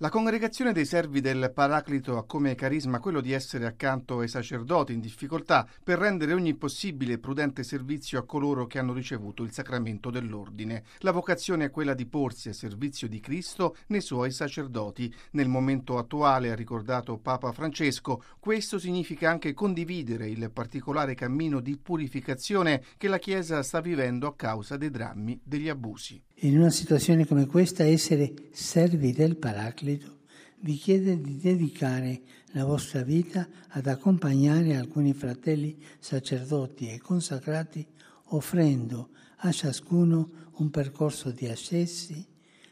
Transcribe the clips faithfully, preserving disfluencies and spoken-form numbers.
La Congregazione dei Servi del Paraclito ha come carisma quello di essere accanto ai sacerdoti in difficoltà per rendere ogni possibile e prudente servizio a coloro che hanno ricevuto il sacramento dell'ordine. La vocazione è quella di porsi a servizio di Cristo nei suoi sacerdoti. Nel momento attuale, ha ricordato Papa Francesco, questo significa anche condividere il particolare cammino di purificazione che la Chiesa sta vivendo a causa dei drammi degli abusi. In una situazione come questa, essere servi del Paraclito vi chiede di dedicare la vostra vita ad accompagnare alcuni fratelli sacerdoti e consacrati, offrendo a ciascuno un percorso di ascesi,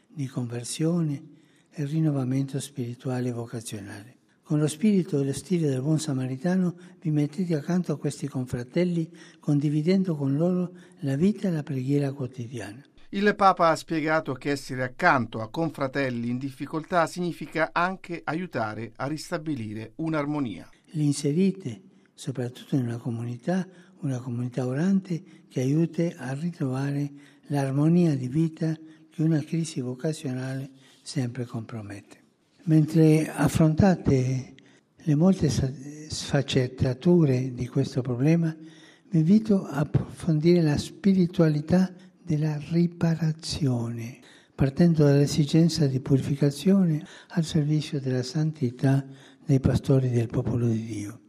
di conversione e rinnovamento spirituale e vocazionale. Con lo spirito e lo stile del buon samaritano vi mettete accanto a questi confratelli, condividendo con loro la vita e la preghiera quotidiana. Il Papa ha spiegato che essere accanto a confratelli in difficoltà significa anche aiutare a ristabilire un'armonia. Li inserite soprattutto in una comunità, una comunità orante che aiuti a ritrovare l'armonia di vita che una crisi vocazionale sempre compromette. Mentre affrontate le molte sfaccettature di questo problema, vi invito a approfondire la spiritualità della riparazione, partendo dall'esigenza di purificazione al servizio della santità dei pastori del popolo di Dio.